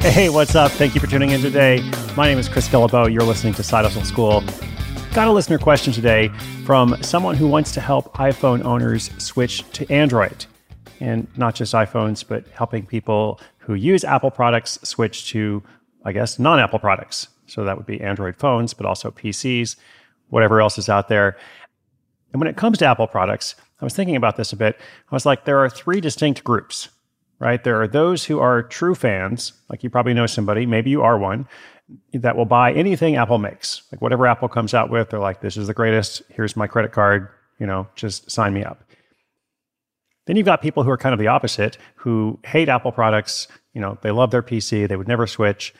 Hey, what's up? Thank you for tuning in today. My name is Chris Guillebeau. You're listening to Side Hustle School. Got a listener question today from someone who wants to help iPhone owners switch to Android. And not just iPhones, but helping people who use Apple products switch to, I guess, non-Apple products. So that would be Android phones, but also PCs, whatever else is out there. And when it comes to Apple products, I was thinking about this a bit. I was like, there are three distinct groups. Right? There are those who are true fans, like you probably know somebody, maybe you are one, that will buy anything Apple makes. Like whatever Apple comes out with, they're like, this is the greatest, here's my credit card, you know, just sign me up. Then you've got people who are kind of the opposite, who hate Apple products, you know, they love their PC, they would never switch.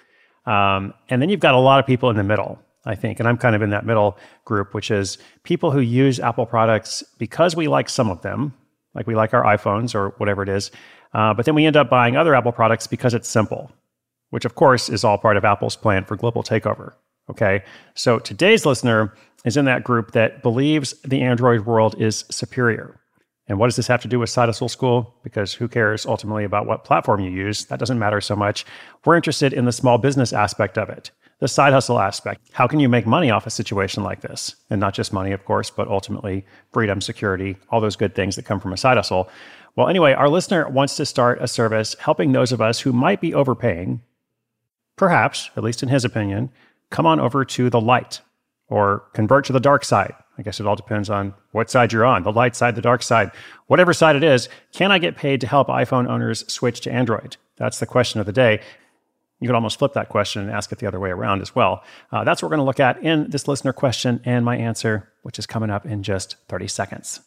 And then you've got a lot of people in the middle, I think, and I'm kind of in that middle group, which is people who use Apple products because we like some of them, like we like our iPhones or whatever it is, but then we end up buying other Apple products because it's simple, which of course is all part of Apple's plan for global takeover, okay? So today's listener is in that group that believes the Android world is superior. And what does this have to do with Side Hustle School? Because who cares ultimately about what platform you use? That doesn't matter so much. We're interested in the small business aspect of it, the side hustle aspect. How can you make money off a situation like this? And not just money, of course, but ultimately freedom, security, all those good things that come from a side hustle. Well, anyway, our listener wants to start a service helping those of us who might be overpaying, perhaps, at least in his opinion, come on over to the light or convert to the dark side. I guess it all depends on what side you're on, the light side, the dark side, whatever side it is. Can I get paid to help iPhone owners switch to Android? That's the question of the day. You could almost flip that question and ask it the other way around as well. That's what we're going to look at in this listener question and my answer, which is coming up in just 30 seconds.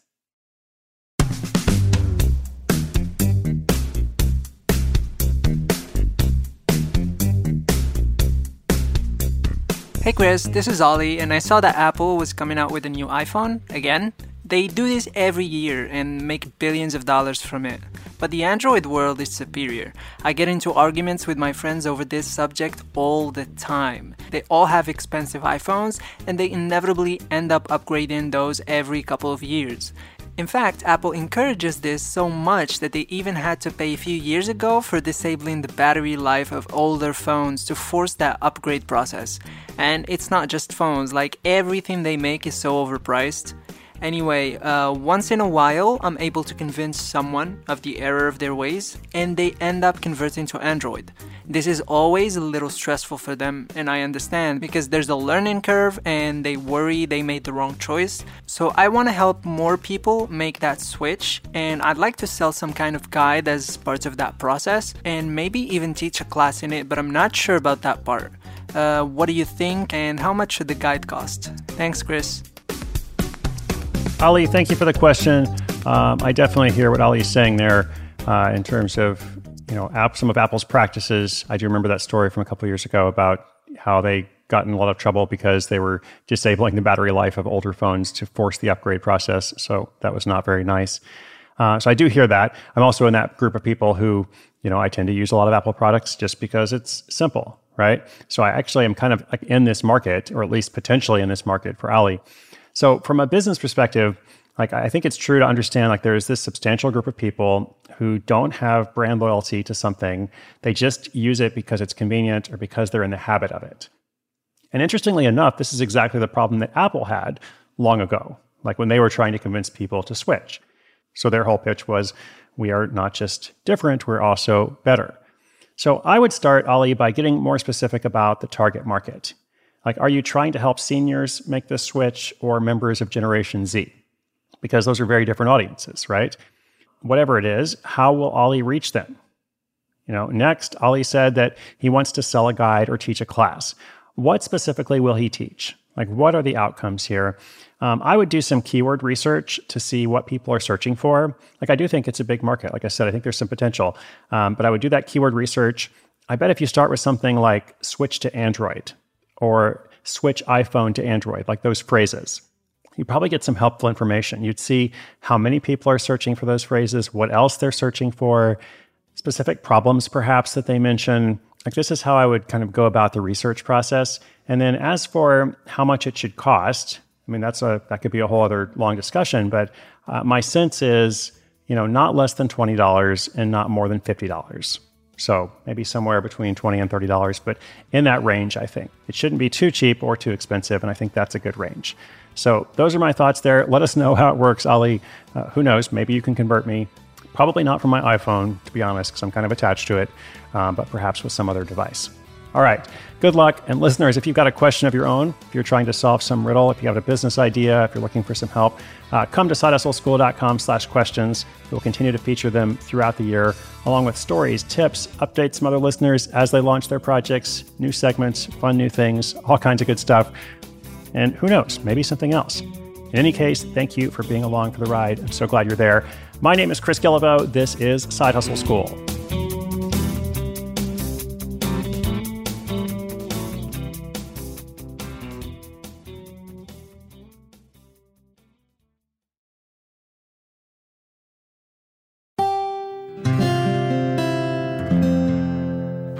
Hey Chris, this is Ollie, and I saw that Apple was coming out with a new iPhone again. They do this every year and make billions of dollars from it. But the Android world is superior. I get into arguments with my friends over this subject all the time. They all have expensive iPhones, and they inevitably end up upgrading those every couple of years. In fact, Apple encourages this so much that they even had to pay a few years ago for disabling the battery life of older phones to force that upgrade process. And it's not just phones, like everything they make is so overpriced. Anyway, once in a while, I'm able to convince someone of the error of their ways, and they end up converting to Android. This is always a little stressful for them, and I understand, because there's a learning curve and they worry they made the wrong choice. So I want to help more people make that switch, and I'd like to sell some kind of guide as part of that process, and maybe even teach a class in it, but I'm not sure about that part. What do you think, and how much should the guide cost? Thanks, Chris. Ollie, thank you for the question. I definitely hear what Ollie's saying there in terms of, you know, some of Apple's practices. I do remember that story from a couple of years ago about how they got in a lot of trouble because they were disabling the battery life of older phones to force the upgrade process. So that was not very nice. So I do hear that. I'm also in that group of people who, you know, I tend to use a lot of Apple products just because it's simple, right? So I actually am kind of in this market, or at least potentially in this market for Ollie. So from a business perspective, like I think it's true to understand, like there is this substantial group of people who don't have brand loyalty to something. They just use it because it's convenient or because they're in the habit of it. And interestingly enough, this is exactly the problem that Apple had long ago, like when they were trying to convince people to switch. So their whole pitch was, we are not just different, we're also better. So I would start, Ollie, by getting more specific about the target market. Like, are you trying to help seniors make this switch or members of Generation Z? Because those are very different audiences, right? Whatever it is, how will Ollie reach them? You know, next, Ollie said that he wants to sell a guide or teach a class. What specifically will he teach? Like, what are the outcomes here? I would do some keyword research to see what people are searching for. Like, I do think it's a big market. Like I said, I think there's some potential, but I would do that keyword research. I bet if you start with something like switch to Android or switch iPhone to Android, like those phrases, you probably get some helpful information. You'd see how many people are searching for those phrases, what else they're searching for, specific problems perhaps that they mention. Like, this is how I would kind of go about the research process. And then as for how much it should cost, I mean, that could be a whole other long discussion, but my sense is, you know, not less than $20 and not more than $50. So maybe somewhere between $20 and $30, but in that range, I think. It shouldn't be too cheap or too expensive, and I think that's a good range. So those are my thoughts there. Let us know how it works, Ollie. Who knows, maybe you can convert me. Probably not from my iPhone, to be honest, because I'm kind of attached to it, but perhaps with some other device. All right, good luck. And listeners, if you've got a question of your own, if you're trying to solve some riddle, if you have a business idea, if you're looking for some help, come to sidehustleschool.com/questions. We'll continue to feature them throughout the year, along with stories, tips, updates from other listeners as they launch their projects, new segments, fun new things, all kinds of good stuff. And who knows, maybe something else. In any case, thank you for being along for the ride. I'm so glad you're there. My name is Chris Guillebeau. This is Side Hustle School.